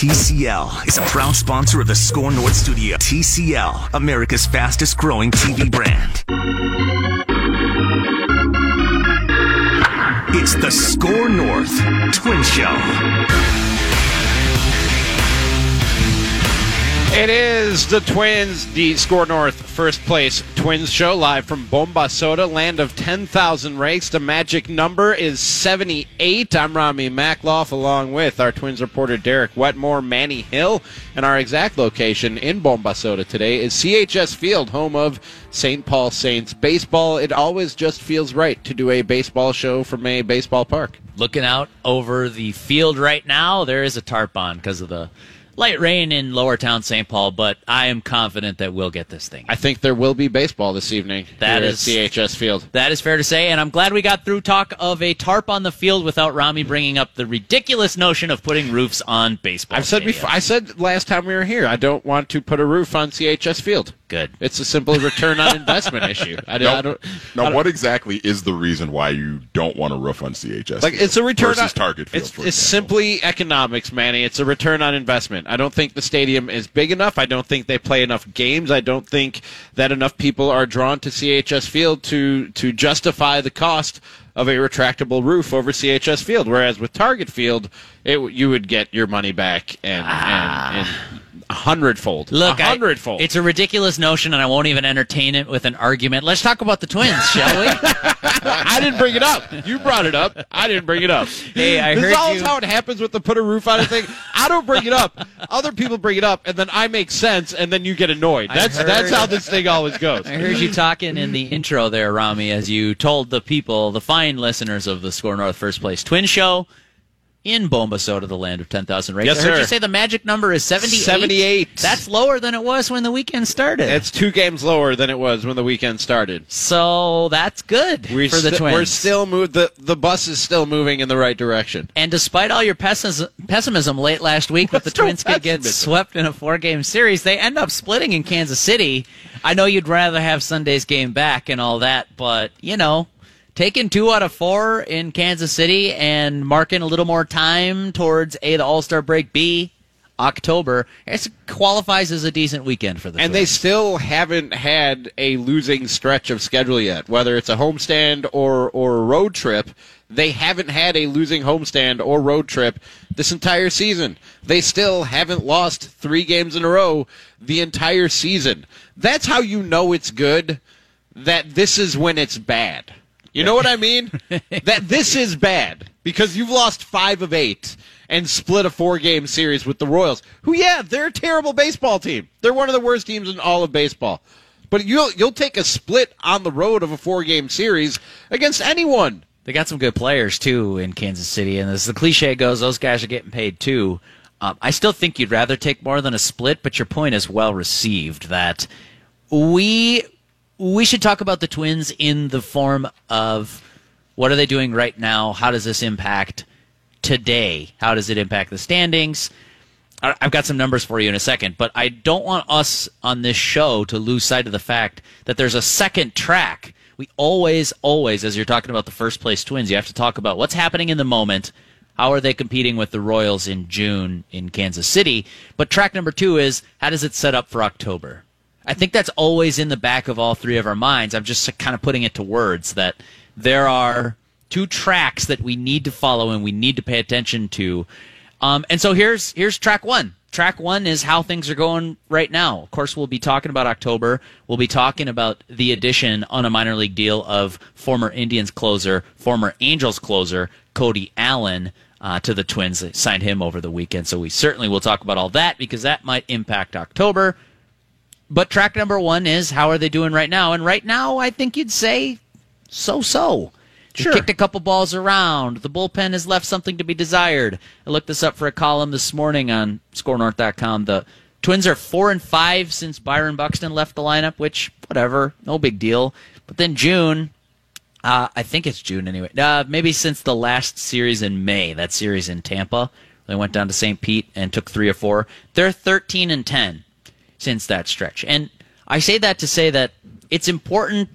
TCL is a proud sponsor of the Score North Studio. TCL, America's fastest growing TV brand. It's the Score North Twin Show. It is the Twins, the Score North First Place Twins Show, live from Bomba Sota, land of 10,000 rakes. The magic number is 78. I'm Rami Maclof, along with our Twins reporter Derek Wetmore, Manny Hill, and our exact location in Bomba Sota today is CHS Field, home of St. Paul Saints baseball. It always just feels right to do a baseball show from a baseball park. Looking out over the field right now, there is a tarp on because of the light rain in lower town St. Paul, but I am confident that we'll get this thing. I think there will be baseball this evening at CHS Field. That is fair to say, and I'm glad we got through talk of a tarp on the field without Rami bringing up the ridiculous notion of putting roofs on baseball. I said last time we were here, I don't want to put a roof on CHS Field. Good. It's a simple return on investment issue. Now, what exactly is the reason why you don't want a roof on CHS? Like, it's a return versus Target Field. It's simply economics, Manny. It's a return on investment. I don't think the stadium is big enough. I don't think they play enough games. I don't think that enough people are drawn to CHS Field to justify the cost of a retractable roof over CHS Field. Whereas with Target Field, you would get your money back and a hundredfold. It's a ridiculous notion, and I won't even entertain it with an argument. Let's talk about the Twins, shall we? I didn't bring it up. You brought it up. I didn't bring it up. Hey, this is how it happens with the put a roof on it thing. I don't bring it up. Other people bring it up, and then I make sense, and then you get annoyed. That's how this thing always goes. I heard you talking in the intro there, Rami, as you told the people, the fine listeners of the Score North First Place Twin Show, in Bomba Sota, the land of 10,000 rakes. Yes, I heard you say the magic number is 78. 78. That's lower than it was when the weekend started. It's 2 games lower than it was when the weekend started. So that's good for the Twins. We're still moved. The bus is still moving in the right direction. And despite all your pessimism late last week that the Twins could get swept in a 4-game series, they end up splitting in Kansas City. I know you'd rather have Sunday's game back and all that, but, you know, taking 2 out of 4 in Kansas City and marking a little more time towards A, the All-Star break, B, October, it qualifies as a decent weekend for the Twins. And they still haven't had a losing stretch of schedule yet, whether it's a homestand or a road trip. They haven't had a losing homestand or road trip this entire season. They still haven't lost 3 games in a row the entire season. That's how you know it's good, that this is when it's bad. You know what I mean? That this is bad because you've lost 5 of 8 and split a 4-game series with the Royals, who, yeah, they're a terrible baseball team. They're one of the worst teams in all of baseball. But you'll take a split on the road of a 4-game series against anyone. They got some good players, too, in Kansas City. And as the cliche goes, those guys are getting paid, too. I still think you'd rather take more than a split, but your point is well received that we should talk about the Twins in the form of what are they doing right now? How does this impact today? How does it impact the standings? I've got some numbers for you in a second, but I don't want us on this show to lose sight of the fact that there's a second track. We always, as you're talking about the first-place Twins, you have to talk about what's happening in the moment. How are they competing with the Royals in June in Kansas City? But track number 2 is, how does it set up for October? I think that's always in the back of all 3 of our minds. I'm just kind of putting it to words that there are 2 tracks that we need to follow and we need to pay attention to. And so here's track 1. Track 1 is how things are going right now. Of course, we'll be talking about October. We'll be talking about the addition on a minor league deal of former Indians closer, former Angels closer, Cody Allen, to the Twins. They signed him over the weekend. So we certainly will talk about all that because that might impact October. But track number 1 is, how are they doing right now? And right now, I think you'd say, so-so. Sure. They kicked a couple balls around. The bullpen has left something to be desired. I looked this up for a column this morning on ScoreNorth.com. The Twins are 4-5 since Byron Buxton left the lineup, which, whatever, no big deal. But then June, I think it's June anyway, maybe since the last series in May, that series in Tampa. They went down to St. Pete and took 3 or 4. They're 13-10. Since that stretch. And I say that to say that it's important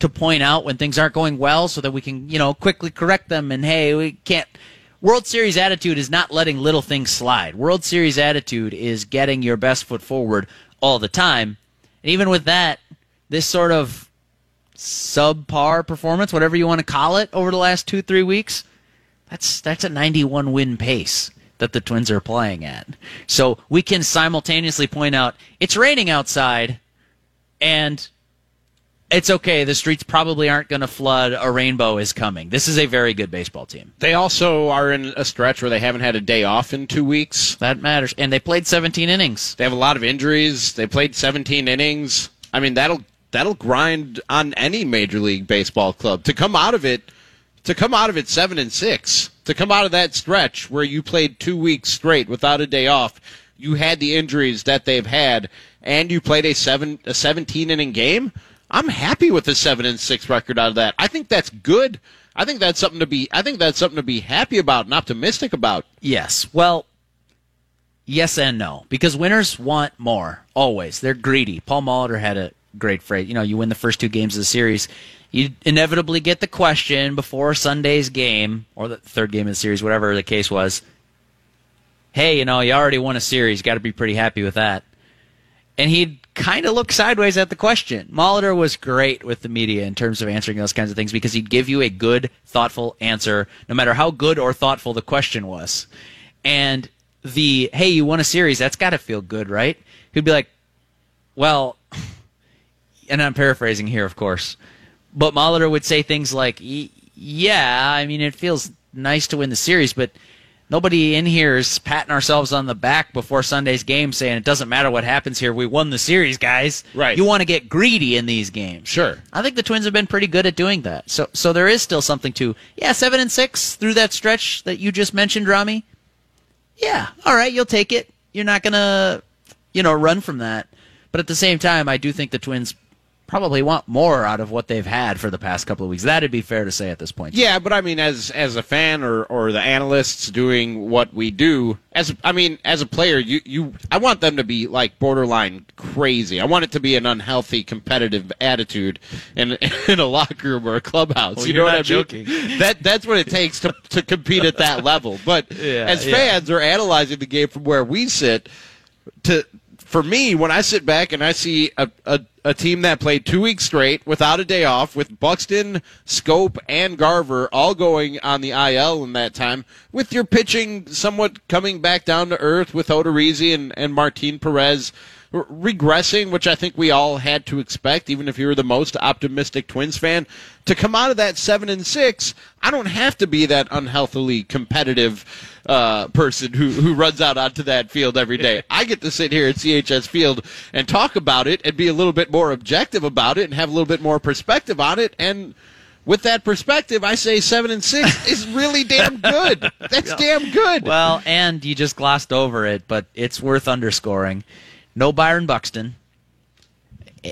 to point out when things aren't going well so that we can, quickly correct them. And, hey, we can't World Series attitude is not letting little things slide. World Series attitude is getting your best foot forward all the time. And even with that, this sort of subpar performance, whatever you want to call it, over the last 2-3 weeks, that's a 91-win pace that the Twins are playing at. So we can simultaneously point out, it's raining outside, and it's okay, the streets probably aren't going to flood, a rainbow is coming. This is a very good baseball team. They also are in a stretch where they haven't had a day off in 2 weeks. That matters. And they played 17 innings. They have a lot of injuries. They played 17 innings. I mean, that'll grind on any Major League Baseball club. To come out of it 7-6, to come out of that stretch where you played 2 weeks straight without a day off, you had the injuries that they've had, and you played a 17-inning game? I'm happy with the 7-6 record out of that. I think that's good. I think that's something to be happy about and optimistic about. Yes. Well, yes and no, because winners want more always. They're greedy. Paul Molitor had a great phrase. You know, you win the first two games of the series, you inevitably get the question before Sunday's game or the third game of the series, whatever the case was. Hey, you know, you already won a series. Got to be pretty happy with that. And he'd kind of look sideways at the question. Molitor was great with the media in terms of answering those kinds of things because he'd give you a good, thoughtful answer, no matter how good or thoughtful the question was. And the, hey, you won a series, that's got to feel good, right? He'd be like, well, and I'm paraphrasing here, of course, but Molitor would say things like, yeah, I mean, it feels nice to win the series, but nobody in here is patting ourselves on the back before Sunday's game saying it doesn't matter what happens here. We won the series, guys. Right. You want to get greedy in these games. Sure. I think the Twins have been pretty good at doing that. So there is still something to, 7-6 through that stretch that you just mentioned, Rami. Yeah, all right, you'll take it. You're not going to, run from that. But at the same time, I do think the Twins probably want more out of what they've had for the past couple of weeks. That'd be fair to say at this point. Yeah, but I mean, as a fan or the analysts doing what we do, as a player, I want them to be like borderline crazy. I want it to be an unhealthy competitive attitude in a locker room or a clubhouse. Well, you know what I'm joking. That's what it takes to compete at that level. But as fans are analyzing the game from where we sit, for me, when I sit back and I see a team that played 2 weeks straight without a day off, with Buxton, Scope, and Garver all going on the IL in that time, with your pitching somewhat coming back down to earth, with Odorizzi and Martin Perez regressing, which I think we all had to expect, even if you were the most optimistic Twins fan, to come out of that 7-6, I don't have to be that unhealthily competitive person who runs out onto that field every day. I get to sit here at CHS Field and talk about it and be a little bit more objective about it and have a little bit more perspective on it. And with that perspective, I say 7-6 is really damn good. That's damn good. Well, and you just glossed over it, but it's worth underscoring. No Byron Buxton,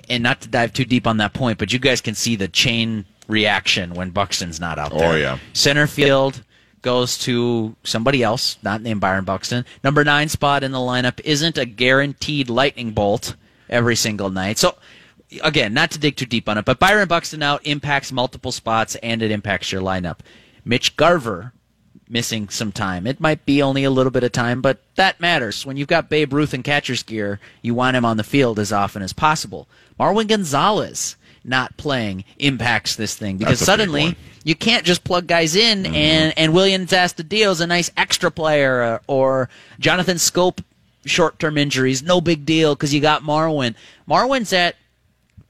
and not to dive too deep on that point, but you guys can see the chain reaction when Buxton's not out there. Oh, yeah. Center field goes to somebody else, not named Byron Buxton. Number 9 spot in the lineup isn't a guaranteed lightning bolt every single night. So, again, not to dig too deep on it, but Byron Buxton out impacts multiple spots, and it impacts your lineup. Mitch Garver missing some time. It might be only a little bit of time, but that matters. When you've got Babe Ruth in catcher's gear, you want him on the field as often as possible. Marwin Gonzalez not playing impacts this thing, because suddenly you can't just plug guys in and Williams Astadio a nice extra player, or Jonathan Scope, short-term injuries, no big deal because you got Marwin. Marwin's at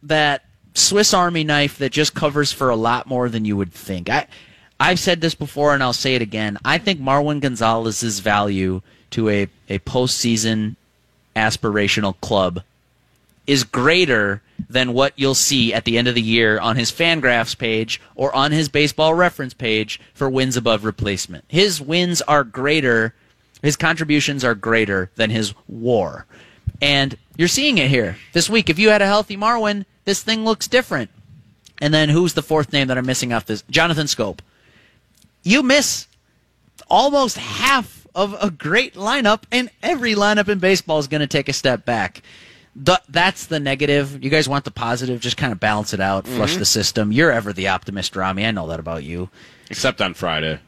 that Swiss Army knife that just covers for a lot more than you would think. I've said this before, and I'll say it again. I think Marwin Gonzalez's value to a postseason aspirational club is greater than what you'll see at the end of the year on his Fangraphs page or on his baseball reference page for wins above replacement. His wins are greater. His contributions are greater than his WAR. And you're seeing it here. This week, if you had a healthy Marwin, this thing looks different. And then who's the fourth name that I'm missing off this? Jonathan Scope. You miss almost half of a great lineup, and every lineup in baseball is going to take a step back. That's the negative. You guys want the positive. Just kind of balance it out, flush the system. You're ever the optimist, Rami. I know that about you. Except on Friday.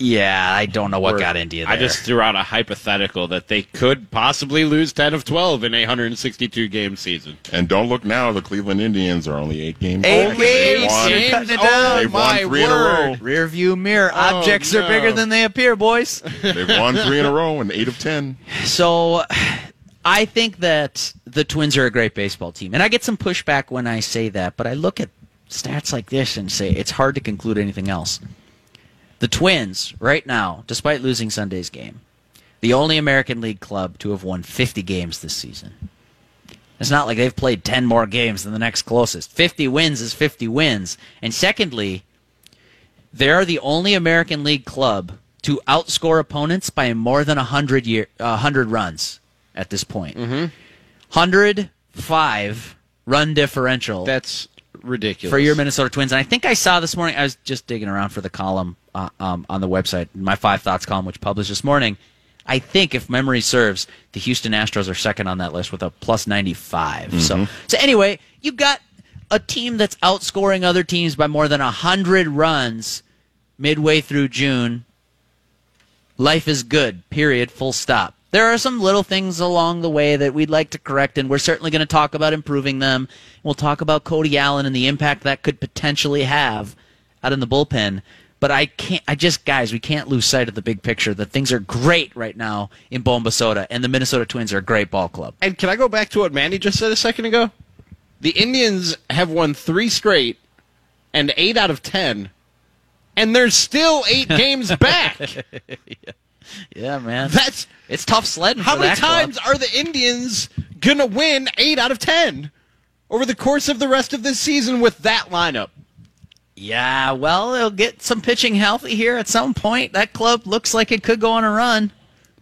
Yeah, I don't know what got into you there. I just threw out a hypothetical that they could possibly lose 10 of 12 in a 162-game season. And don't look now. The Cleveland Indians are only 8 games down. 8 games down. They've won 3 in a row. Rearview mirror. Objects are bigger than they appear, boys. They've won 3 in a row and 8 of 10. So I think that the Twins are a great baseball team. And I get some pushback when I say that, but I look at stats like this and say it's hard to conclude anything else. The Twins, right now, despite losing Sunday's game, the only American League club to have won 50 games this season. It's not like they've played 10 more games than the next closest. 50 wins is 50 wins. And secondly, they are the only American League club to outscore opponents by more than 100 runs at this point. Mm-hmm. 105 run differential. That's ridiculous. For your Minnesota Twins. And I think I saw this morning, I was just digging around for the column on the website, my 5 Thoughts column, which published this morning. I think, if memory serves, the Houston Astros are second on that list with a plus 95. Mm-hmm. So anyway, you've got a team that's outscoring other teams by more than 100 runs midway through June. Life is good, period, full stop. There are some little things along the way that we'd like to correct, and we're certainly going to talk about improving them. We'll talk about Cody Allen and the impact that could potentially have out in the bullpen. But we can't lose sight of the big picture that things are great right now in Bomba Sota, and the Minnesota Twins are a great ball club. And can I go back to what Manny just said a second ago? The Indians have won 3 straight and 8 out of 10, and they're still 8 games back. Yeah. Yeah, man. It's tough sledding. How many times are the Indians going to win 8 out of 10 over the course of the rest of this season with that lineup? Yeah, well, they'll get some pitching healthy here at some point. That club looks like it could go on a run.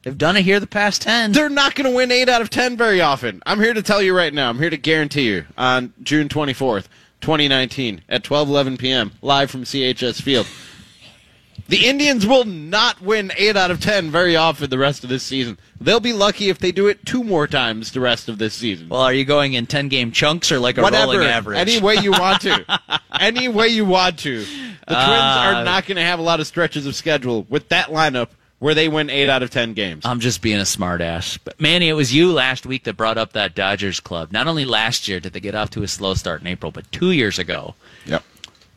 They've done it here the past 10. They're not going to win 8 out of 10 very often. I'm here to tell you right now. I'm here to guarantee you on June 24th, 2019 at 12:11 p.m., live from CHS Field. The Indians will not win 8 out of 10 very often the rest of this season. They'll be lucky if they do it 2 more times the rest of this season. Well, are you going in 10-game chunks or like a rolling average? Any way you want to. Any way you want to. The Twins are not going to have a lot of stretches of schedule with that lineup where they win 8 out of 10 games. I'm just being a smartass. But, Manny, it was you last week that brought up that Dodgers club. Not only last year did they get off to a slow start in April, but 2 years ago. Yep.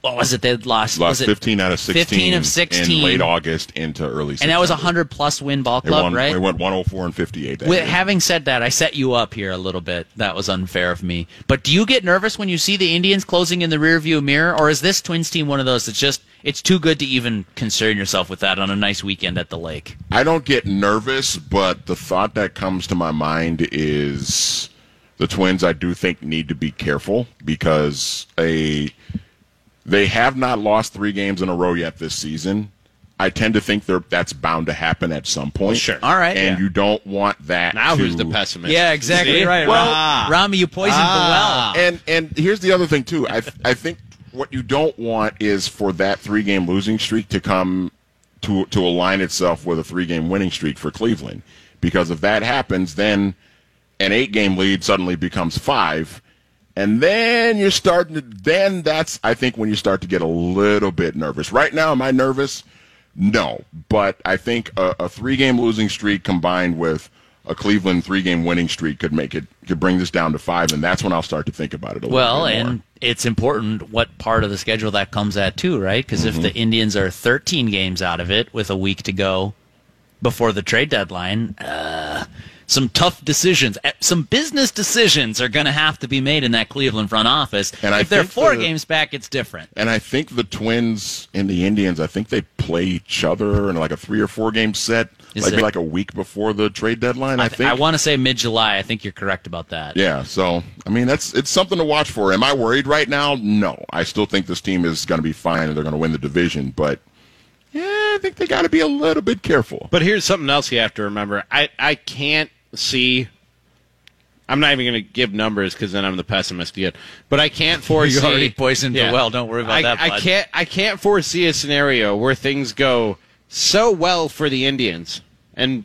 What was it? They lost 15 out of 16. 15 of 16. In late August into early September. And that was a 100-plus win ball club, right? They went 104-58. Having said that, I set you up here a little bit. That was unfair of me. But do you get nervous when you see the Indians closing in the rearview mirror, or is this Twins team one of those that's just it's too good to even concern yourself with that on a nice weekend at the lake? I don't get nervous, but the thought that comes to my mind is the Twins, I do think, need to be careful because they have not lost 3 games in a row yet this season. I tend to think that's bound to happen at some point. Well, sure. All right. And you don't want that. Now who's the pessimist? Yeah, exactly right. Well, Rami, you poisoned the well. And here's the other thing, too. I think what you don't want is for that 3-game losing streak to come to align itself with a 3-game winning streak for Cleveland. Because if that happens, then an 8-game lead suddenly becomes 5. And then you're starting to. Then that's, I think, when you start to get a little bit nervous. Right now, am I nervous? No, but I think a 3-game losing streak combined with a Cleveland 3-game winning streak could bring this down to 5, and that's when I'll start to think about it a little bit more. Well, and it's important what part of the schedule that comes at too, right? Because if the Indians are 13 games out of it with a week to go before the trade deadline. Some tough decisions, some business decisions are going to have to be made in that Cleveland front office. And if they're 4 games back, it's different. And I think the Twins and the Indians, I think they play each other in like a 3 or 4 game set, like a week before the trade deadline, I think. I want to say mid-July. I think you're correct about that. Yeah, so, I mean, it's something to watch for. Am I worried right now? No. I still think this team is going to be fine and they're going to win the division, but yeah, I think they got to be a little bit careful. But here's something else you have to remember. I can't. I'm not even going to give numbers because then I'm the pessimist yet. But I can't foresee. You already poisoned the well. Don't worry about that. Bud. I can't foresee a scenario where things go so well for the Indians, and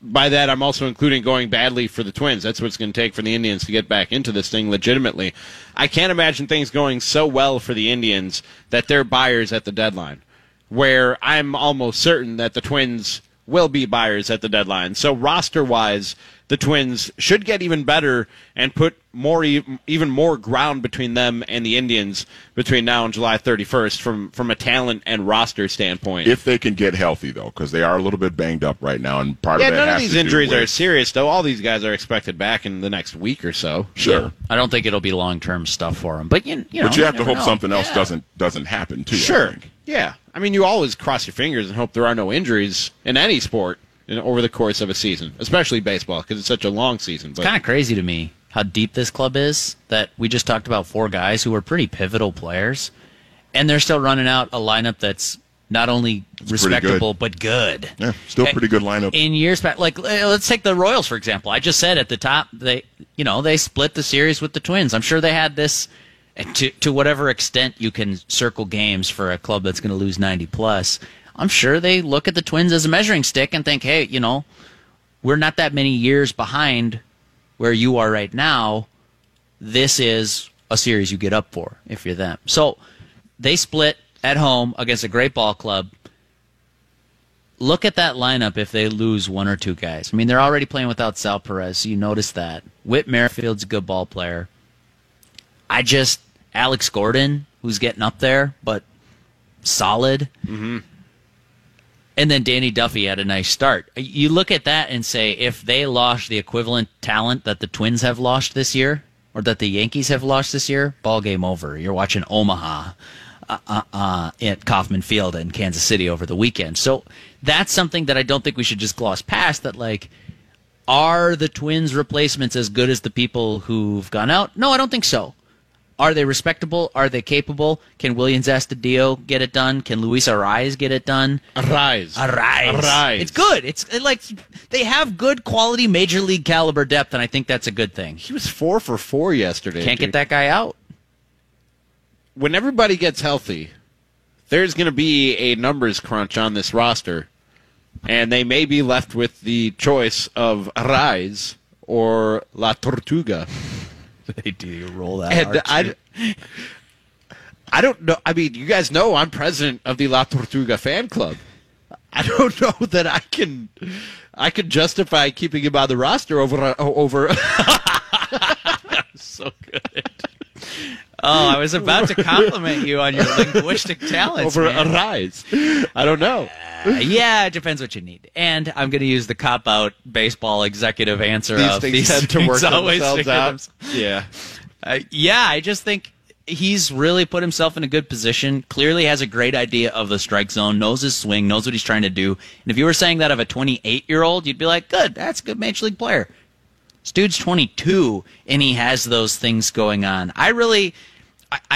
by that I'm also including going badly for the Twins. That's what it's going to take for the Indians to get back into this thing legitimately. I can't imagine things going so well for the Indians that they're buyers at the deadline. where I'm almost certain that the Twins will be buyers at the deadline. So roster-wise, the Twins should get even better and put more, even more ground between them and the Indians between now and July 31st from a talent and roster standpoint. If they can get healthy, though, because they are a little bit banged up right now. And part of it none has of these injuries are serious, though. All these guys are expected back in the next week or so. Sure. Yeah. I don't think it'll be long-term stuff for them. But you have to hope something else doesn't happen, too. Sure. Yeah. I mean, you always cross your fingers and hope there are no injuries in any sport over the course of a season, especially baseball, because it's such a long season. It's kind of crazy to me how deep this club is, that we just talked about four guys who were pretty pivotal players, and they're still running out a lineup that's not only respectable but good. Yeah, still pretty good lineup. In years back, like let's take the Royals for example. I just said at the top they split the series with the Twins. I'm sure they had this to whatever extent you can circle games for a club that's going to lose 90 plus. I'm sure they look at the Twins as a measuring stick and think, hey, we're not that many years behind where you are right now. This is a series you get up for if you're them. So they split at home against a great ball club. Look at that lineup if they lose one or two guys. I mean, they're already playing without Sal Perez, so you notice that. Whit Merrifield's a good ball player. Alex Gordon, who's getting up there, but solid. Mm-hmm. And then Danny Duffy had a nice start. You look at that and say, if they lost the equivalent talent that the Twins have lost this year, or that the Yankees have lost this year, ball game over. You're watching Omaha at Kauffman Field in Kansas City over the weekend. So that's something that I don't think we should just gloss past, that are the Twins' replacements as good as the people who've gone out? No, I don't think so. Are they respectable? Are they capable? Can Williams Astudillo get it done? Can Luis Arraez get it done? Arraez. It's good. It's they have good quality major league caliber depth, and I think that's a good thing. He was 4 for 4 yesterday. Can't get that guy out. When everybody gets healthy, there's going to be a numbers crunch on this roster, and they may be left with the choice of Arraez or La Tortuga. They do roll that. And I don't know. I mean, you guys know I'm president of the La Tortuga fan club. I don't know that I can justify keeping him on the roster over. So good. Oh, I was about to compliment you on your linguistic talents. Over Arraez. I don't know. It depends what you need. And I'm going to use the cop-out baseball executive answer of these things tend to work themselves out. Yeah. I just think he's really put himself in a good position, clearly has a great idea of the strike zone, knows his swing, knows what he's trying to do. And if you were saying that of a 28-year-old, you'd be like, good, that's a good major league player. This dude's 22, and he has those things going on. I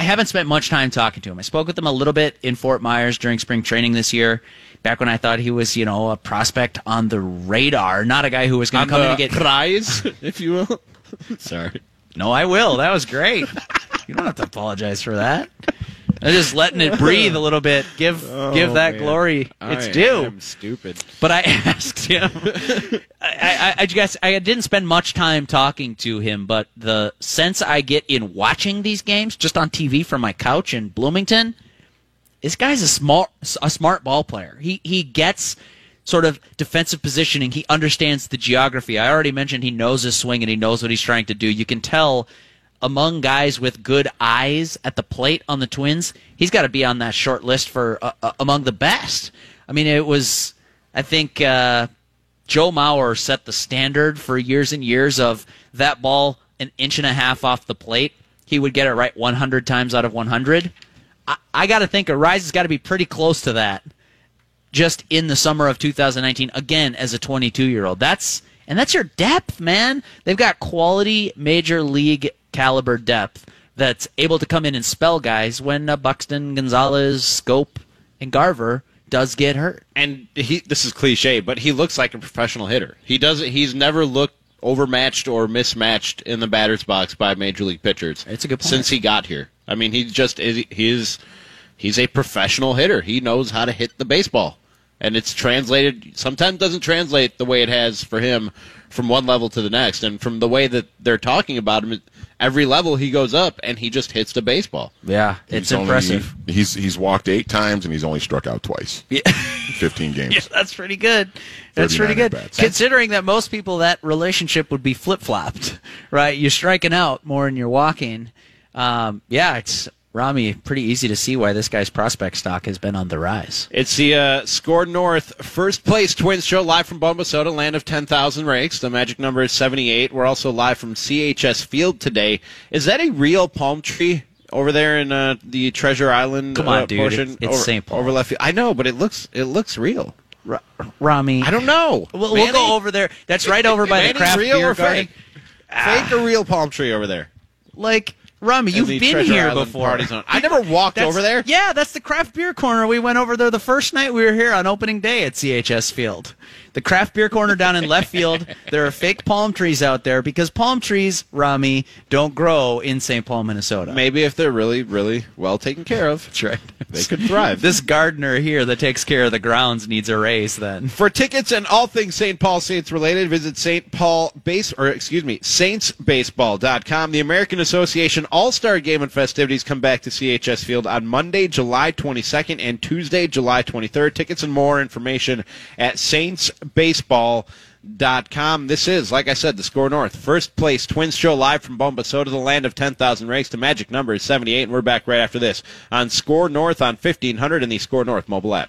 haven't spent much time talking to him. I spoke with him a little bit in Fort Myers during spring training this year, back when I thought he was, a prospect on the radar, not a guy who was going to come in and get prize, if you will. Sorry. No, I will. That was great. You don't have to apologize for that. I'm just letting it breathe a little bit. Give that glory its due. I'm stupid. But I asked him. I guess I didn't spend much time talking to him, but the sense I get in watching these games just on TV from my couch in Bloomington, this guy's a smart ball player. He gets sort of defensive positioning. He understands the geography. I already mentioned he knows his swing and he knows what he's trying to do. You can tell. Among guys with good eyes at the plate on the Twins, he's got to be on that short list for among the best. I mean, it was, I think, Joe Mauer set the standard for years and years of that ball an inch and a half off the plate. He would get it right 100 times out of 100. I got to think Arraez has got to be pretty close to that just in the summer of 2019, again, as a 22-year-old. That's your depth, man. They've got quality major league caliber depth that's able to come in and spell guys when Buxton, Gonzalez, Scope, and Garver does get hurt. And this is cliche, but he looks like a professional hitter. He's never looked overmatched or mismatched in the batter's box by major league pitchers. It's a good point. Since he got here. I mean, he's a professional hitter. He knows how to hit the baseball. and it's translated, sometimes doesn't translate the way it has for him from one level to the next. And from the way that they're talking about him, every level he goes up and he just hits the baseball. Yeah, it's impressive. He's walked 8 times and he's only struck out twice. Yeah. 15 games. Yeah, that's pretty good. That's pretty good. Considering that most people, that relationship would be flip-flopped, right? You're striking out more than you're walking. Yeah, it's... Rami, pretty easy to see why this guy's prospect stock has been on the rise. It's the Score North First Place Twins Show live from Bomba Sota, land of 10,000 rakes. The magic number is 78. We're also live from CHS Field today. Is that a real palm tree over there in the Treasure Island portion? Come on, dude. Portion? It's St. Paul. Over left field. I know, but it looks real. Rami. I don't know. We'll go over there. That's right over by Manny's the craft real beer or garden. Fake? Ah. Fake or real palm tree over there? Like... Rami, you've been here before. I never walked over there. Yeah, that's the craft beer corner. We went over there the first night we were here on opening day at CHS Field. The craft beer corner down in left field, there are fake palm trees out there because palm trees, Rami, don't grow in St. Paul, Minnesota. Maybe if they're really, really well taken care of. That's right. They could thrive. This gardener here that takes care of the grounds needs a raise then. For tickets and all things St. Paul Saints related, visit saintsbaseball.com. The American Association All-Star Game and festivities come back to CHS Field on Monday, July 22nd and Tuesday, July 23rd. Tickets and more information at saintsbaseball.com. This is, like I said, the Score North First Place Twins Show live from Bomba Sota, the land of 10,000 rakes. The magic number is 78, and we're back right after this on Score North on 1500 and the Score North mobile app.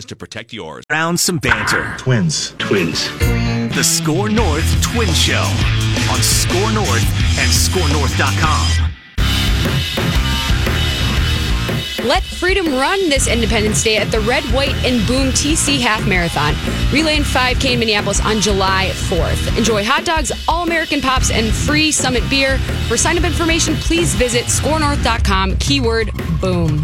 to protect yours. Round some banter. Twins. The Score North Twin Show on Score North and scorenorth.com. Let freedom run this Independence Day at the Red, White, and Boom TC Half Marathon. Relay and 5K in Minneapolis on July 4th. Enjoy hot dogs, all-American pops, and free Summit beer. For sign-up information, please visit scorenorth.com, keyword boom.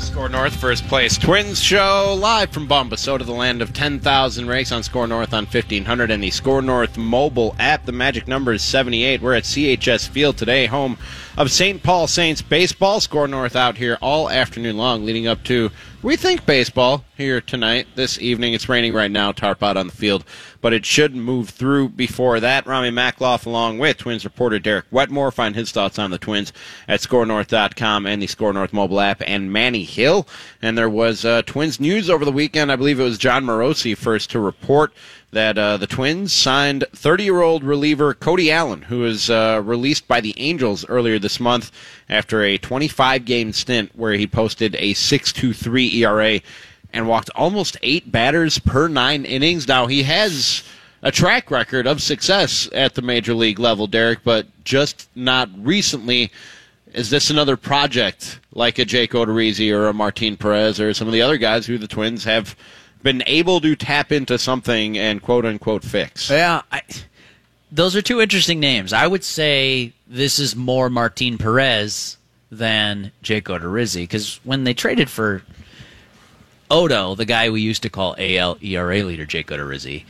Score North First Place Twins Show live from Bomba Sota, the land of 10,000 rakes on Score North on 1500 and the Score North mobile app. The magic number is 78. We're at CHS Field today, home of St. Paul Saints baseball. Score North out here all afternoon long, leading up to Rethink Baseball here tonight, this evening. It's raining right now, tarp out on the field, but it should move through before that. Rami Maclof, along with Twins reporter Derek Wetmore, find his thoughts on the Twins at scorenorth.com and the Score North mobile app, and Manny Hill. And there was Twins news over the weekend. I believe it was John Morosi first to report that the Twins signed 30-year-old reliever Cody Allen, who was released by the Angels earlier this month after a 25-game stint where he posted a 6.23 ERA and walked almost 8 batters per 9 innings. Now, he has a track record of success at the major league level, Derek, but just not recently. Is this another project like a Jake Odorizzi or a Martin Perez or some of the other guys who the Twins have been able to tap into something and quote-unquote fix? Yeah, those are two interesting names. I would say this is more Martin Perez than Jake Odorizzi, because when they traded for Odo, the guy we used to call AL ERA leader Jake Odorizzi,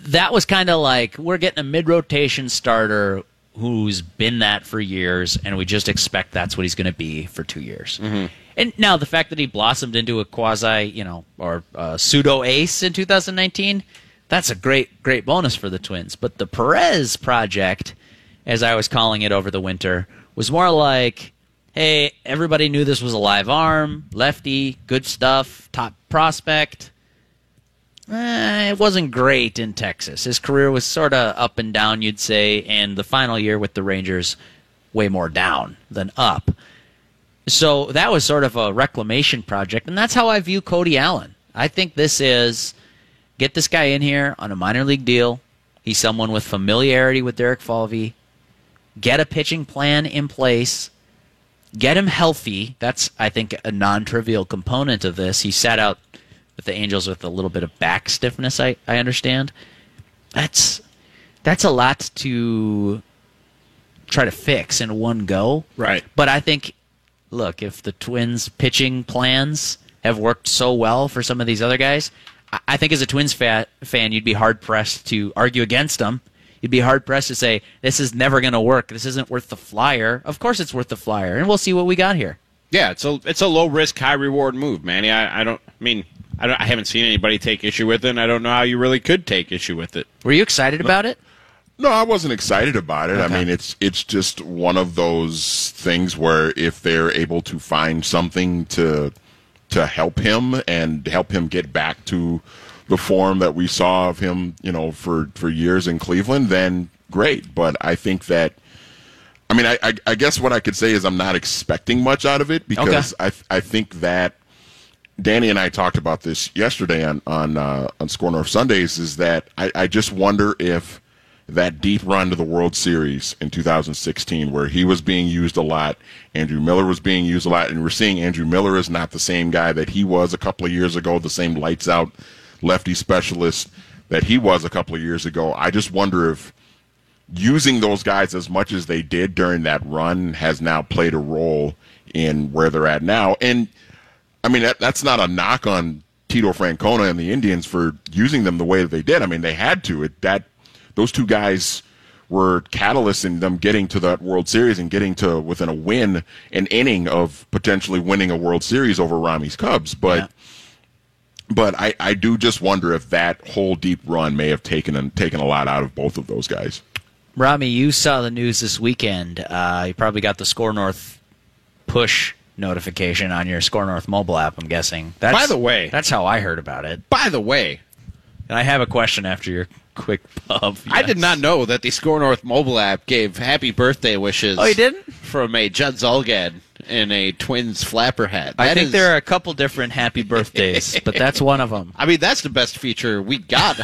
that was kind of like, we're getting a mid-rotation starter who's been that for years, and we just expect that's what he's going to be for 2 years. Mm-hmm. And now the fact that he blossomed into a quasi, or pseudo ace in 2019, that's a great, great bonus for the Twins. But the Perez project, as I was calling it over the winter, was more like, hey, everybody knew this was a live arm, lefty, good stuff, top prospect. It wasn't great in Texas. His career was sort of up and down, you'd say, and the final year with the Rangers, way more down than up. So that was sort of a reclamation project, and that's how I view Cody Allen. I think this is, get this guy in here on a minor league deal. He's someone with familiarity with Derek Falvey. Get a pitching plan in place. Get him healthy. That's, I think, a non-trivial component of this. He sat out with the Angels with a little bit of back stiffness, I understand. That's a lot to try to fix in one go. Right. But I think, look, if the Twins' pitching plans have worked so well for some of these other guys, I think as a Twins fan, you'd be hard-pressed to argue against them. You'd be hard-pressed to say, this is never going to work. This isn't worth the flyer. Of course it's worth the flyer, and we'll see what we got here. Yeah, it's a low-risk, high-reward move, Manny. I haven't seen anybody take issue with it, and I don't know how you really could take issue with it. Were you excited about it? No, I wasn't excited about it. Okay. I mean, it's just one of those things where if they're able to find something to help him and help him get back to the form that we saw of him, for years in Cleveland, then great. But I think that, I guess what I could say is I'm not expecting much out of it because okay. I think that Danny and I talked about this yesterday on Score North Sundays, is that I just wonder if that deep run to the World Series in 2016 where he was being used a lot, Andrew Miller was being used a lot, and we're seeing Andrew Miller is not the same guy that he was a couple of years ago, the same lights out lefty specialist that he was a couple of years ago. I just wonder if using those guys as much as they did during that run has now played a role in where they're at now. And, I mean, that's not a knock on Tito Francona and the Indians for using them the way that they did. I mean, they had to. Those two guys were catalysts in them getting to that World Series and getting to within an inning of potentially winning a World Series over Rami's Cubs. But yeah. But I do just wonder if that whole deep run may have taken a lot out of both of those guys. Rami, you saw the news this weekend. You probably got the Score North push notification on your Score North mobile app, I'm guessing. That's how I heard about it. By the way. And I have a question after your quick pub. Yes. I did not know that the Score North mobile app gave happy birthday wishes. Oh, you didn't? From a Judd Zulgad in a Twins flapper hat. I think there are a couple different happy birthdays, but that's one of them. I mean, that's the best feature we got.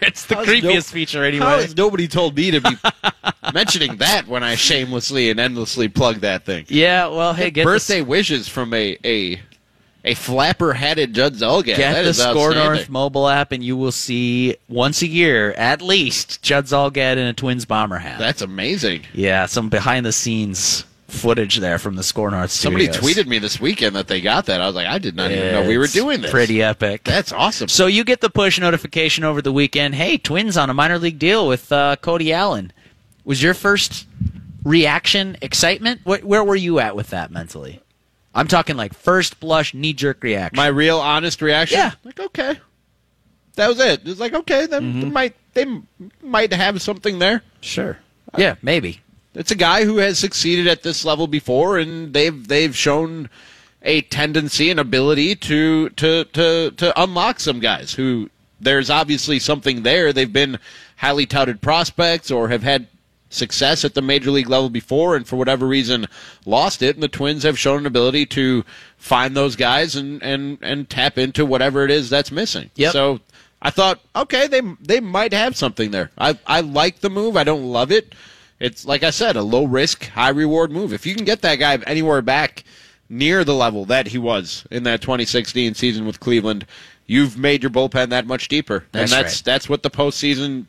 It's the creepiest feature anyway. How has nobody told me to be mentioning that when I shamelessly and endlessly plug that thing? Yeah, well, hey, get birthday wishes from a flapper-hatted Judd Zulgad. Get the Score North mobile app, and you will see once a year, at least, Judd Zulgad in a Twins bomber hat. That's amazing. Yeah, some behind-the-scenes footage there from the Score North studios. Somebody tweeted me this weekend that they got that. I was like, I did not even know we were doing this. Pretty epic. That's awesome. So you get the push notification over the weekend, hey, Twins on a minor league deal with Cody Allen. Was your first reaction excitement? Where were you at with that mentally? I'm talking like first blush, knee-jerk reaction. My real honest reaction? Yeah. Like, okay. That was it. It was like, okay, they might have something there. Sure. Yeah, maybe. It's a guy who has succeeded at this level before, and they've shown a tendency and ability to unlock some guys who there's obviously something there. They've been highly touted prospects or have had success at the major league level before and for whatever reason lost it, and the Twins have shown an ability to find those guys and tap into whatever it is that's missing. Yep. So I thought, okay, they might have something there. I like the move. I don't love it. It's, like I said, a low-risk, high-reward move. If you can get that guy anywhere back near the level that he was in that 2016 season with Cleveland, you've made your bullpen that much deeper. That's what the postseason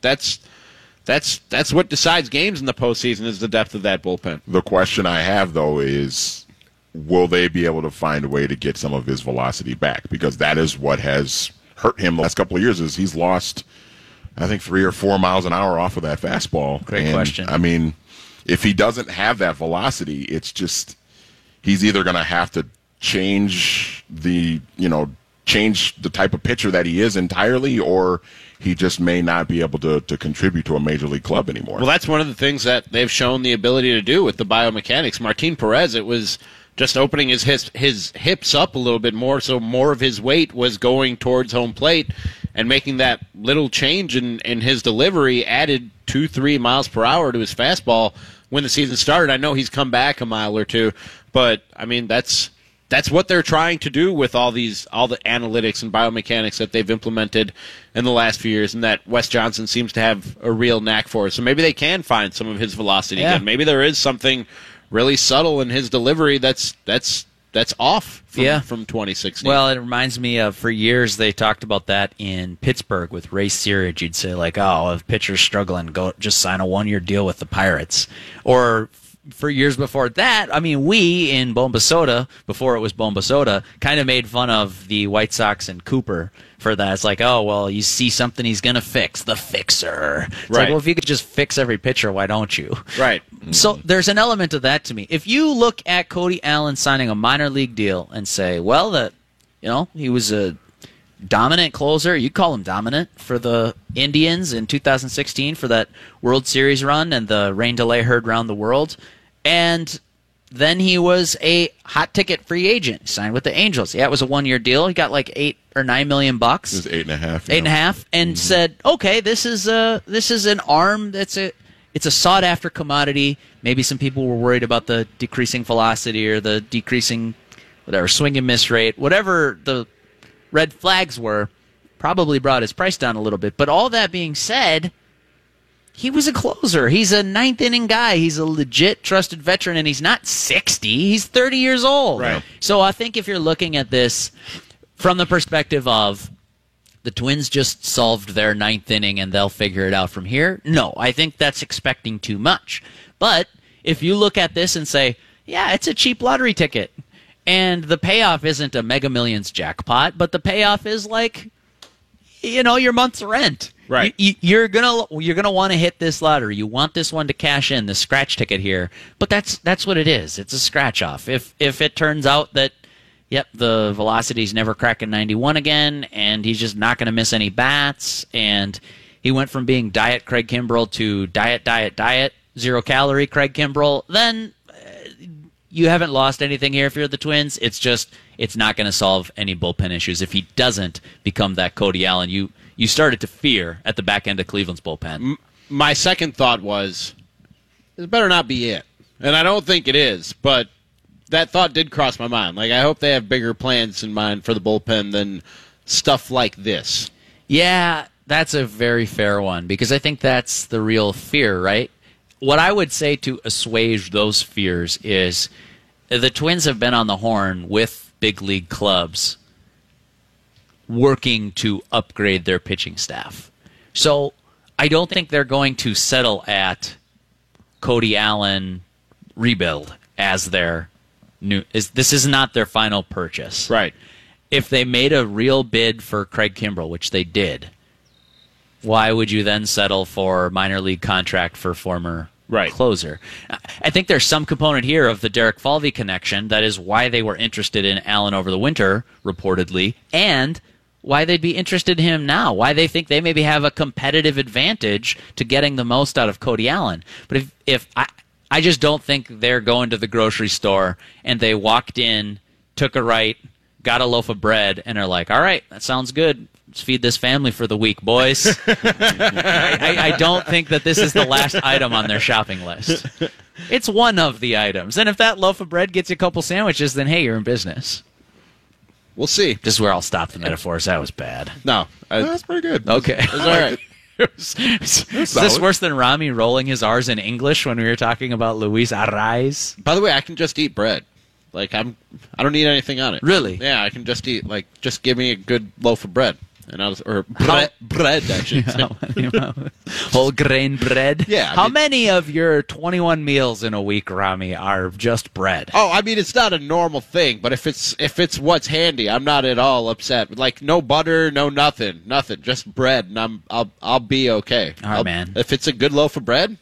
– that's what decides games in the postseason is the depth of that bullpen. The question I have, though, is will they be able to find a way to get some of his velocity back? Because that is what has hurt him the last couple of years is he's lost – I think 3 or 4 miles an hour off of that fastball. Great question. I mean, if he doesn't have that velocity, it's just he's either going to have to change the type of pitcher that he is entirely, or he just may not be able to contribute to a major league club anymore. Well, that's one of the things that they've shown the ability to do with the biomechanics. Martin Perez, it was just opening his hips up a little bit more, so more of his weight was going towards home plate. And making that little change in his delivery added 2-3 miles per hour to his fastball when the season started. I know he's come back a mile or two, but I mean that's what they're trying to do with all the analytics and biomechanics that they've implemented in the last few years, and that Wes Johnson seems to have a real knack for. So maybe they can find some of his velocity again. Maybe there is something really subtle in his delivery. That's off from 2016. Well, it reminds me of, for years they talked about that in Pittsburgh with Ray Searage. You'd say, like, oh, if pitcher's struggling, go just sign a one-year deal with the Pirates. Or for years before that, I mean, we in Bomba Sota, before it was Bomba Sota, kind of made fun of the White Sox and Cooper for that. It's like, oh, well, you see something he's going to fix, the fixer. It's right. Like, well, if you could just fix every pitcher, why don't you? Right. So there's an element of that to me. If you look at Cody Allen signing a minor league deal and say, well, that, you know, he was a dominant closer, you call him dominant, for the Indians in 2016 for that World Series run and the rain delay heard around the world. And then he was a hot ticket free agent, signed with the Angels. Yeah, it was a one-year deal. He got like $8 or $9 million. It was $8.5 million. $8.5 million, and said, okay, this is an arm that's it's a sought-after commodity. Maybe some people were worried about the decreasing velocity or the decreasing whatever swing and miss rate, whatever the red flags were, probably brought his price down a little bit. But all that being said, he was a closer. He's a ninth-inning guy. He's a legit trusted veteran, and he's not 60. He's 30 years old. Right. So I think if you're looking at this from the perspective of the Twins just solved their ninth inning and they'll figure it out from here, no, I think that's expecting too much. But if you look at this and say, yeah, it's a cheap lottery ticket, and the payoff isn't a Mega Millions jackpot, but the payoff is like, you know, your month's rent. Right. You're gonna want to hit this lottery. You want this one to cash in, the scratch ticket here. But that's what it is. It's a scratch off. If it turns out that, yep, the velocity's never cracking 91 again, and he's just not going to miss any bats, and he went from being diet Craig Kimbrell to diet, zero-calorie Craig Kimbrell, then you haven't lost anything here if you're the Twins. It's just it's not going to solve any bullpen issues if he doesn't become that Cody Allen you started to fear at the back end of Cleveland's bullpen. My second thought was, it better not be it. And I don't think it is, but that thought did cross my mind. Like, I hope they have bigger plans in mind for the bullpen than stuff like this. Yeah, that's a very fair one, because I think that's the real fear, right? What I would say to assuage those fears is the Twins have been on the horn with big league clubs working to upgrade their pitching staff. So I don't think they're going to settle at Cody Allen rebuild as their new. This is not their final purchase. Right. If they made a real bid for Craig Kimbrell, which they did, why would you then settle for minor league contract for former closer? I think there's some component here of the Derek Falvey connection. That is why they were interested in Allen over the winter, reportedly, and why they'd be interested in him now, why they think they maybe have a competitive advantage to getting the most out of Cody Allen. But if I just don't think they're going to the grocery store and they walked in, took a right, got a loaf of bread, and are like, all right, that sounds good. Let's feed this family for the week, boys. I don't think that this is the last item on their shopping list. It's one of the items. And if that loaf of bread gets you a couple sandwiches, then, hey, you're in business. We'll see. This is where I'll stop the metaphors. That was bad. No, that's pretty good. Okay. It was all right. Is this worse than Rami rolling his R's in English when we were talking about Luis Arraez? By the way, I can just eat bread. Like, I don't need anything on it. Really? Yeah, I can just eat. Like, just give me a good loaf of bread. And bread, actually. Whole grain bread? Yeah. How many of your 21 meals in a week, Rami, are just bread? Oh, I mean, it's not a normal thing, but if it's what's handy, I'm not at all upset. Like, no butter, no nothing, just bread, and I'll be okay. All right, man. If it's a good loaf of bread,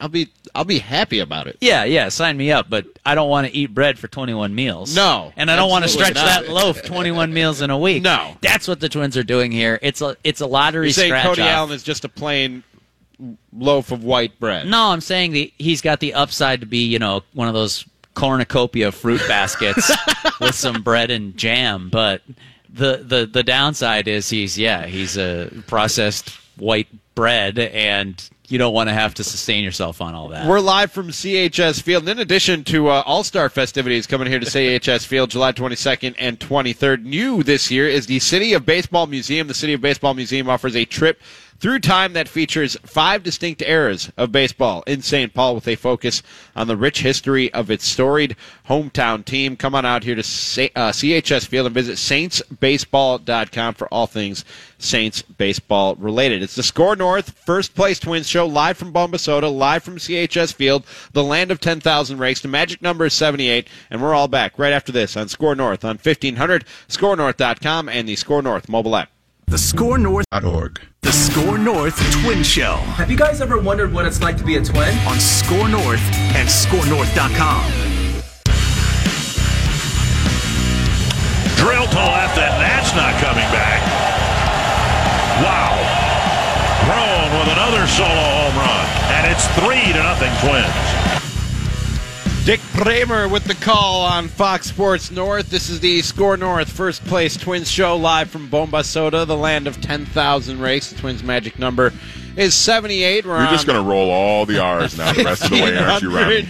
I'll be happy about it. Yeah, sign me up, but I don't want to eat bread for 21 meals. No. And I don't want to stretch that loaf 21 meals in a week. No. That's what the Twins are doing here. It's a lottery scratch-off. You're saying Cody Allen is just a plain loaf of white bread. No, I'm saying he's got the upside to be, you know, one of those cornucopia fruit baskets with some bread and jam, but the downside is he's a processed white bread, and you don't want to have to sustain yourself on all that. We're live from CHS Field. In addition to All-Star festivities coming here to CHS Field July 22nd and 23rd, new this year is the City of Baseball Museum. The City of Baseball Museum offers a trip through time that features 5 distinct eras of baseball in St. Paul with a focus on the rich history of its storied hometown team. Come on out here to CHS Field and visit saintsbaseball.com for all things Saints baseball related. It's the Score North First Place Twins show live from Bomba Sota, live from CHS Field, the land of 10,000 rakes. The magic number is 78, and we're all back right after this on Score North on 1500, scorenorth.com, and the Score North mobile app. The Score North.org. The Score North Twin Show. Have you guys ever wondered what it's like to be a twin? On Score North and scorenorth.com. Drill to left, and that's not coming back. Wow. Brown with another solo home run, and it's 3-0 Twins. Dick Bramer with the call on Fox Sports North. This is the Score North First Place Twins show live from Bomba Sota, the land of 10,000 rakes. The Twins' magic number is 78. You're just going to roll all the R's now the rest of the way, aren't you, Rami?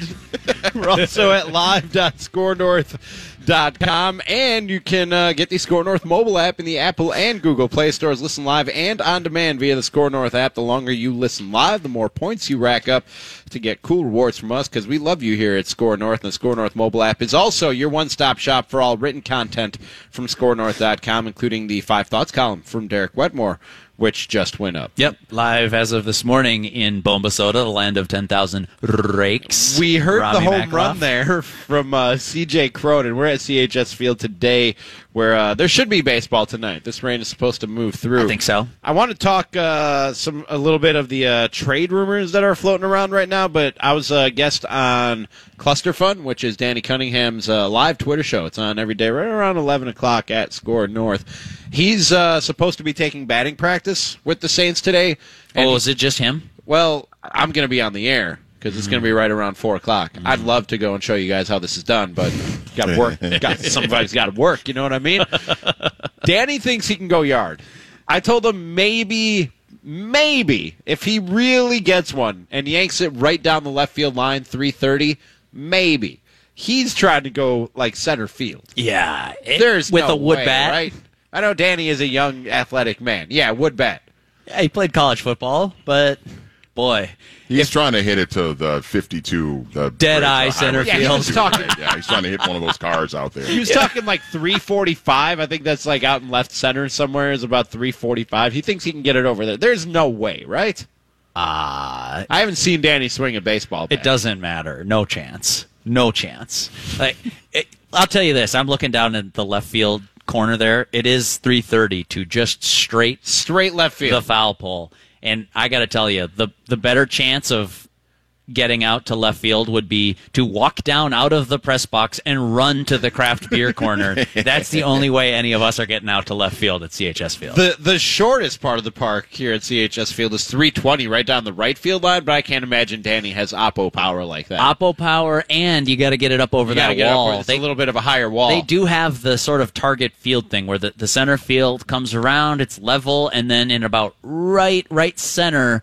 We're also at live.scorenorth.com, and you can get the Score North mobile app in the Apple and Google Play stores. Listen live and on demand via the Score North app. The longer you listen live, the more points you rack up to get cool rewards from us, because we love you here at Score North. And the Score North mobile app is also your one-stop shop for all written content from scorenorth.com, including the 5 Thoughts column from Derek Wetmore, which just went up. Yep, live as of this morning in Bomba Sota, the land of 10,000 rakes. We heard Rami the home Maclof. Run there from C.J. Cronin. We're at CHS Field today, where there should be baseball tonight. This rain is supposed to move through. I think so. I want to talk a little bit of the trade rumors that are floating around right now, but I was a guest on Cluster Fun, which is Danny Cunningham's live Twitter show. It's on every day right around 11 o'clock at Score North. He's supposed to be taking batting practice with the Saints today. Oh, is it just him? Well, I'm going to be on the air because it's going to be right around 4 o'clock. I'd love to go and show you guys how this is done, but got work. Somebody's got to work, you know what I mean? Danny thinks he can go yard. I told him maybe, if he really gets one and yanks it right down the left field line, 330, maybe. He's trying to go, like, center field. Yeah. There's no way, with a wood bat. Right? I know Danny is a young, athletic man. Yeah, wood bat. Yeah, he played college football, but, boy. He's trying to hit it to the 52. Dead-eye center field. Yeah, he's trying to hit one of those cars out there. He was talking like 345. I think that's like out in left center somewhere is about 345. He thinks he can get it over there. There's no way, right? I haven't seen Danny swing a baseball bat. It doesn't matter. No chance. No chance. Like, I'll tell you this. I'm looking down at the left field corner there. It is 330 to just straight left field, the foul pole. And I got to tell you, the better chance of getting out to left field would be to walk down out of the press box and run to the craft beer corner. That's the only way any of us are getting out to left field at CHS Field. The shortest part of the park here at CHS Field is 320 right down the right field line, but I can't imagine Danny has oppo power like that. Oppo power, and you got to get it up over that wall. It's a little bit of a higher wall. They do have the sort of target field thing where the center field comes around, it's level, and then in about right center,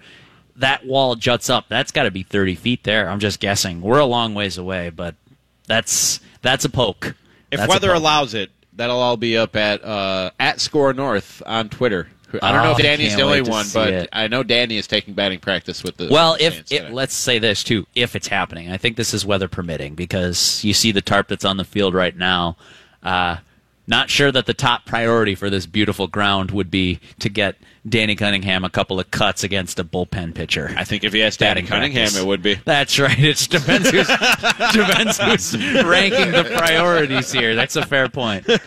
that wall juts up. That's got to be 30 feet there. I'm just guessing. We're a long ways away, but that's a poke. If weather allows it, that'll all be up at Score North on Twitter. I don't know if Danny's the only one, but I know Danny is taking batting practice with the Saints. Well, let's say this, too, if it's happening. I think this is weather permitting because you see the tarp that's on the field right now. Not sure that the top priority for this beautiful ground would be to get Danny Cunningham a couple of cuts against a bullpen pitcher. I think if he asked Danny Cunningham, it would be. That's right. It depends who's ranking the priorities here. That's a fair point. Mark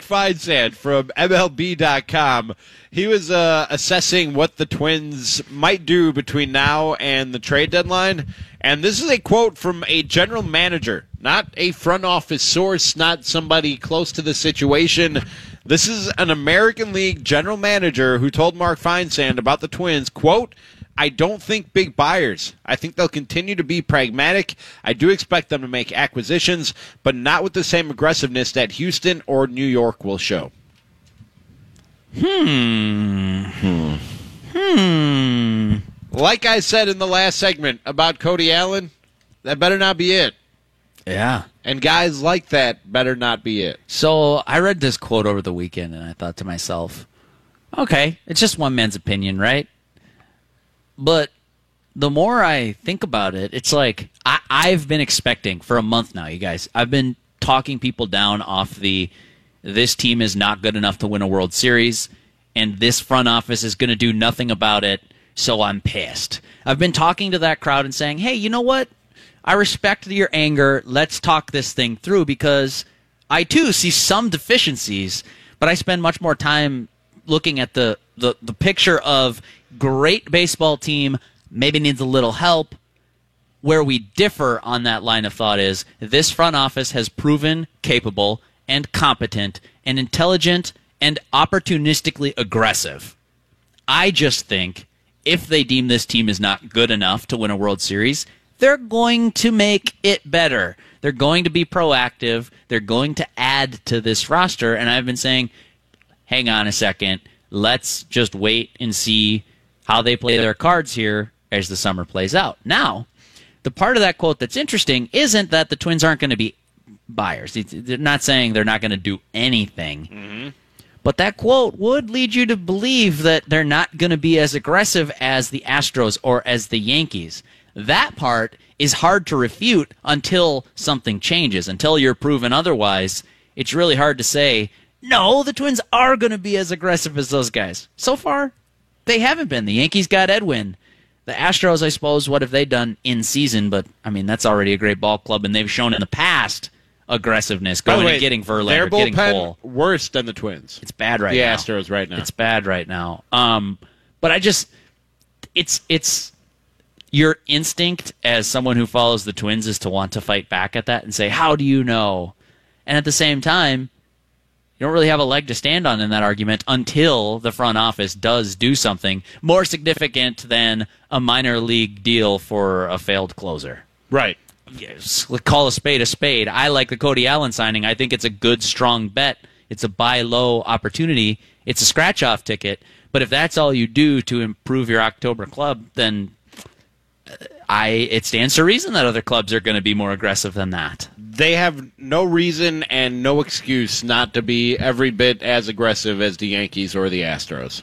Feinsand from MLB.com, he was assessing what the Twins might do between now and the trade deadline. And this is a quote from a general manager, not a front office source, not somebody close to the situation. This is an American League general manager who told Mark Feinsand about the Twins, quote, I don't think big buyers. I think they'll continue to be pragmatic. I do expect them to make acquisitions, but not with the same aggressiveness that Houston or New York will show. Like I said in the last segment about Cody Allen, that better not be it. Yeah. And guys like that better not be it. So I read this quote over the weekend, and I thought to myself, okay, it's just one man's opinion, right? But the more I think about it, it's like I've been expecting for a month now, you guys. I've been talking people down off the this team is not good enough to win a World Series, and this front office is going to do nothing about it, so I'm pissed. I've been talking to that crowd and saying, hey, you know what? I respect your anger. Let's talk this thing through because I, too, see some deficiencies, but I spend much more time looking at the picture of great baseball team, maybe needs a little help. Where we differ on that line of thought is this front office has proven capable and competent and intelligent and opportunistically aggressive. I just think if they deem this team is not good enough to win a World Series, they're going to make it better. They're going to be proactive. They're going to add to this roster. And I've been saying, hang on a second. Let's just wait and see how they play their cards here as the summer plays out. Now, the part of that quote that's interesting isn't that the Twins aren't going to be buyers. They're not saying they're not going to do anything. Mm-hmm. But that quote would lead you to believe that they're not going to be as aggressive as the Astros or as the Yankees. That part is hard to refute until something changes. Until you're proven otherwise, it's really hard to say, no, the Twins are going to be as aggressive as those guys. So far, they haven't been. The Yankees got Edwin. The Astros, I suppose, what have they done in season? But, I mean, that's already a great ball club, and they've shown in the past aggressiveness, going and getting Verlander, getting Cole. Their bullpen worse than the Twins. It's bad right now. The Astros right now. It's bad right now. But I just, it's your instinct as someone who follows the Twins is to want to fight back at that and say, how do you know? And at the same time, you don't really have a leg to stand on in that argument until the front office does do something more significant than a minor league deal for a failed closer. Right. Yes. Call a spade a spade. I like the Cody Allen signing. I think it's a good, strong bet. It's a buy low opportunity. It's a scratch-off ticket. But if that's all you do to improve your October club, then it stands to reason that other clubs are going to be more aggressive than that. They have no reason and no excuse not to be every bit as aggressive as the Yankees or the Astros.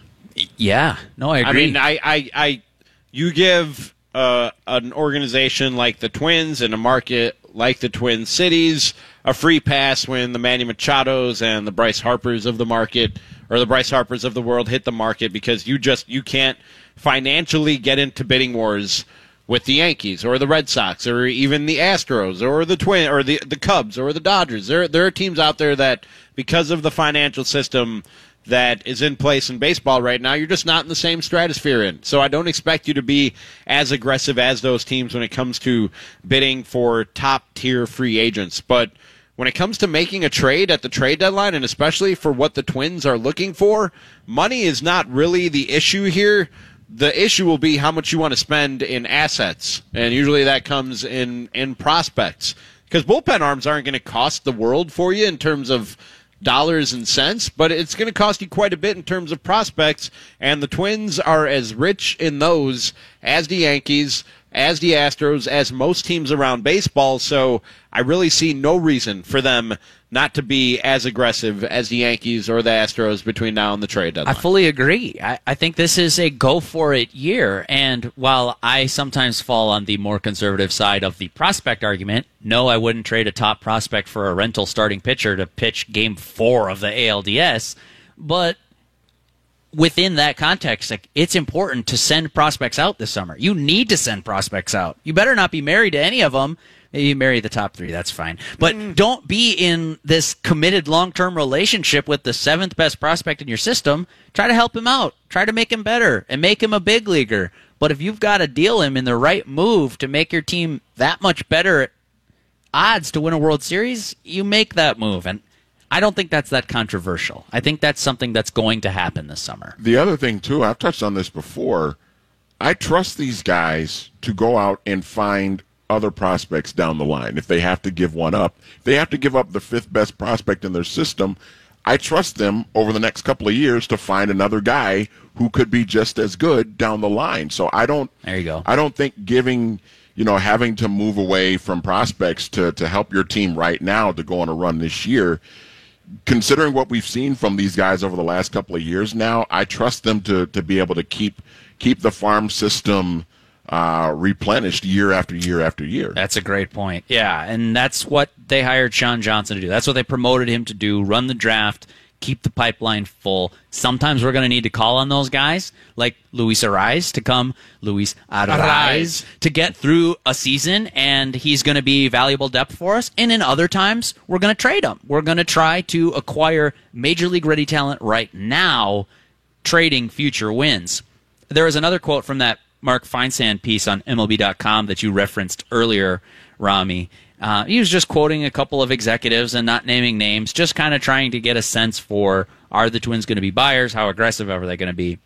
Yeah. No, I agree. I mean, you give an organization like the Twins and a market like the Twin Cities a free pass when the Manny Machados and the Bryce Harpers of the market or the Bryce Harpers of the world hit the market because you can't financially get into bidding wars with the Yankees or the Red Sox or even the Astros or the Twins or the Cubs or the Dodgers. There are teams out there that, because of the financial system that is in place in baseball right now, you're just not in the same stratosphere in. So I don't expect you to be as aggressive as those teams when it comes to bidding for top-tier free agents. But when it comes to making a trade at the trade deadline, and especially for what the Twins are looking for, money is not really the issue here. The issue will be how much you want to spend in assets, and usually that comes in prospects. Because bullpen arms aren't going to cost the world for you in terms of dollars and cents, but it's going to cost you quite a bit in terms of prospects, and the Twins are as rich in those as the Yankees, as the Astros, as most teams around baseball, so I really see no reason for them not to be as aggressive as the Yankees or the Astros between now and the trade deadline. I fully agree. I think this is a go-for-it year, and while I sometimes fall on the more conservative side of the prospect argument, no, I wouldn't trade a top prospect for a rental starting pitcher to pitch Game 4 of the ALDS, but within that context, like, it's important to send prospects out this summer. You need to send prospects out. You better not be married to any of them. Maybe marry the top three. That's fine. But don't be in this committed long-term relationship with the seventh best prospect in your system. Try to help him out. Try to make him better and make him a big leaguer. But if you've got to deal him in the right move to make your team that much better at odds to win a World Series, you make that move. And I don't think that's that controversial. I think that's something that's going to happen this summer. The other thing, too, I've touched on this before. I trust these guys to go out and find other prospects down the line. If they have to give one up, if they have to give up the fifth best prospect in their system, I trust them over the next couple of years to find another guy who could be just as good down the line. So I don't. There you go. I don't think giving, you know, having to move away from prospects to help your team right now to go on a run this year, considering what we've seen from these guys over the last couple of years now, I trust them to be able to keep the farm system replenished year after year after year. That's a great point. Yeah, and that's what they hired Shawn Johnson to do. That's what they promoted him to do, run the draft, keep the pipeline full. Sometimes we're going to need to call on those guys like Luis Arraez to get through a season, and he's going to be valuable depth for us. And in other times, we're going to trade him. We're going to try to acquire major league ready talent right now, trading future wins. There is another quote from that Mark Feinsand piece on MLB.com that you referenced earlier, Rami. He was just quoting a couple of executives and not naming names, just kind of trying to get a sense for, are the Twins going to be buyers? How aggressive are they going to be?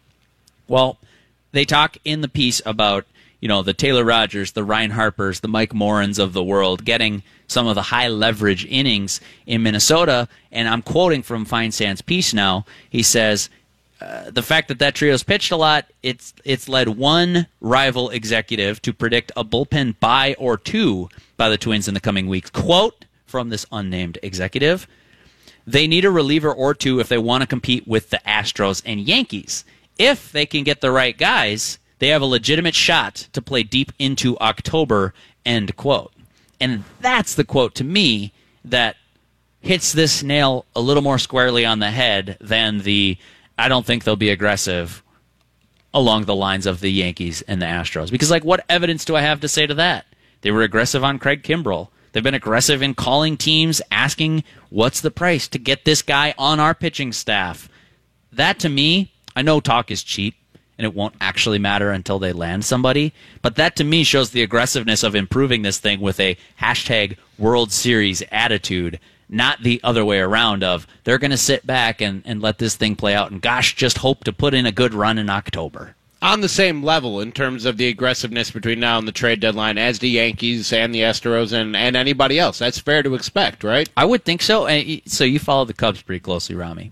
Well, they talk in the piece about, you know, the Taylor Rogers, the Ryan Harpers, the Mike Morans of the world getting some of the high leverage innings in Minnesota. And I'm quoting from Feinsand's piece now. He says, the fact that trio's pitched a lot, it's led one rival executive to predict a bullpen buy or two by the Twins in the coming weeks. Quote from this unnamed executive, "They need a reliever or two if they want to compete with the Astros and Yankees. If they can get the right guys, they have a legitimate shot to play deep into October," end quote. And that's the quote to me that hits this nail a little more squarely on the head than the "I don't think they'll be aggressive" along the lines of the Yankees and the Astros. Because, like, what evidence do I have to say to that? They were aggressive on Craig Kimbrell. They've been aggressive in calling teams, asking what's the price to get this guy on our pitching staff. That, to me, I know talk is cheap, and it won't actually matter until they land somebody. But that, to me, shows the aggressiveness of improving this thing with a hashtag World Series attitude, not the other way around of they're going to sit back and let this thing play out and, gosh, just hope to put in a good run in October. On the same level in terms of the aggressiveness between now and the trade deadline as the Yankees and the Astros and anybody else. That's fair to expect, right? I would think so. So you follow the Cubs pretty closely, Rami.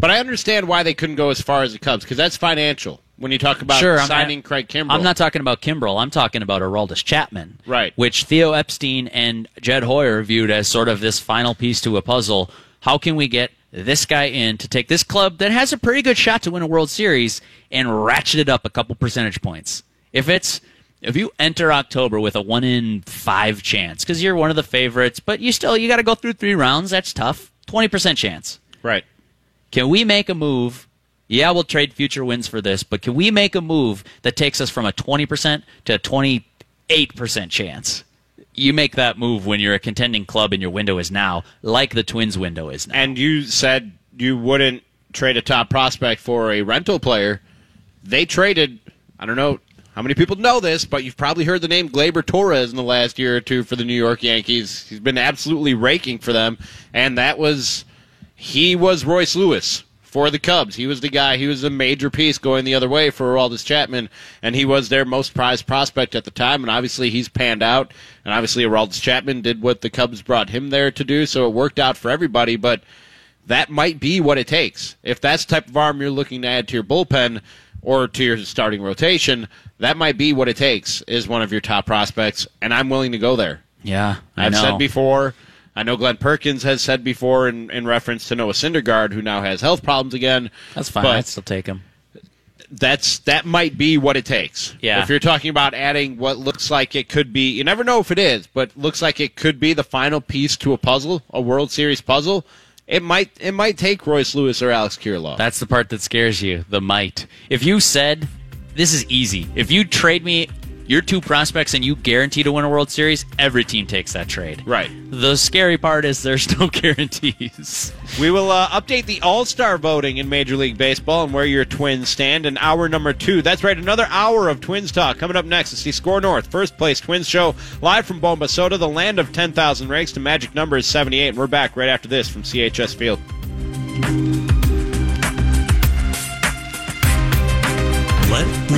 But I understand why they couldn't go as far as the Cubs, because that's financial. When you talk about signing Craig Kimbrell. I'm not talking about Kimbrell. I'm talking about Aroldis Chapman. Right. Which Theo Epstein and Jed Hoyer viewed as sort of this final piece to a puzzle. How can we get this guy in to take this club that has a pretty good shot to win a World Series and ratchet it up a couple percentage points? If you enter October with a 1 in 5 chance, because you're one of the favorites, but you got to go through 3 rounds. That's tough. 20% chance. Right. Can we make a move? Yeah, we'll trade future wins for this, but can we make a move that takes us from a 20% to a 28% chance? You make that move when you're a contending club and your window is now, like the Twins' window is now. And you said you wouldn't trade a top prospect for a rental player. They traded, I don't know how many people know this, but you've probably heard the name Gleyber Torres in the last year or two for the New York Yankees. He's been absolutely raking for them, and he was Royce Lewis. For the Cubs, he was the guy. He was a major piece going the other way for Aroldis Chapman, and he was their most prized prospect at the time. And obviously, he's panned out. And obviously, Aroldis Chapman did what the Cubs brought him there to do, so it worked out for everybody. But that might be what it takes. If that's the type of arm you're looking to add to your bullpen or to your starting rotation, that might be what it takes, is one of your top prospects. And I'm willing to go there. Yeah, I know. I've said before. I know Glenn Perkins has said before in reference to Noah Syndergaard, who now has health problems again. That's fine. I'd still take him. That might be what it takes. Yeah. If you're talking about adding what looks like it could be, you never know if it is, but looks like it could be the final piece to a puzzle, a World Series puzzle, it might take Royce Lewis or Alex Kirilloff. That's the part that scares you, the might. If you said, this is easy, if you trade me your 2 prospects and you guarantee to win a World Series, every team takes that trade. Right. The scary part is there's no guarantees. We will update the All-Star voting in Major League Baseball and where your Twins stand in hour number 2. That's right, another hour of Twins talk. Coming up next, it's the Score North First Place Twins Show, live from Bomba Sota, the land of 10,000 rakes. The magic number is 78, and we're back right after this from CHS Field. Let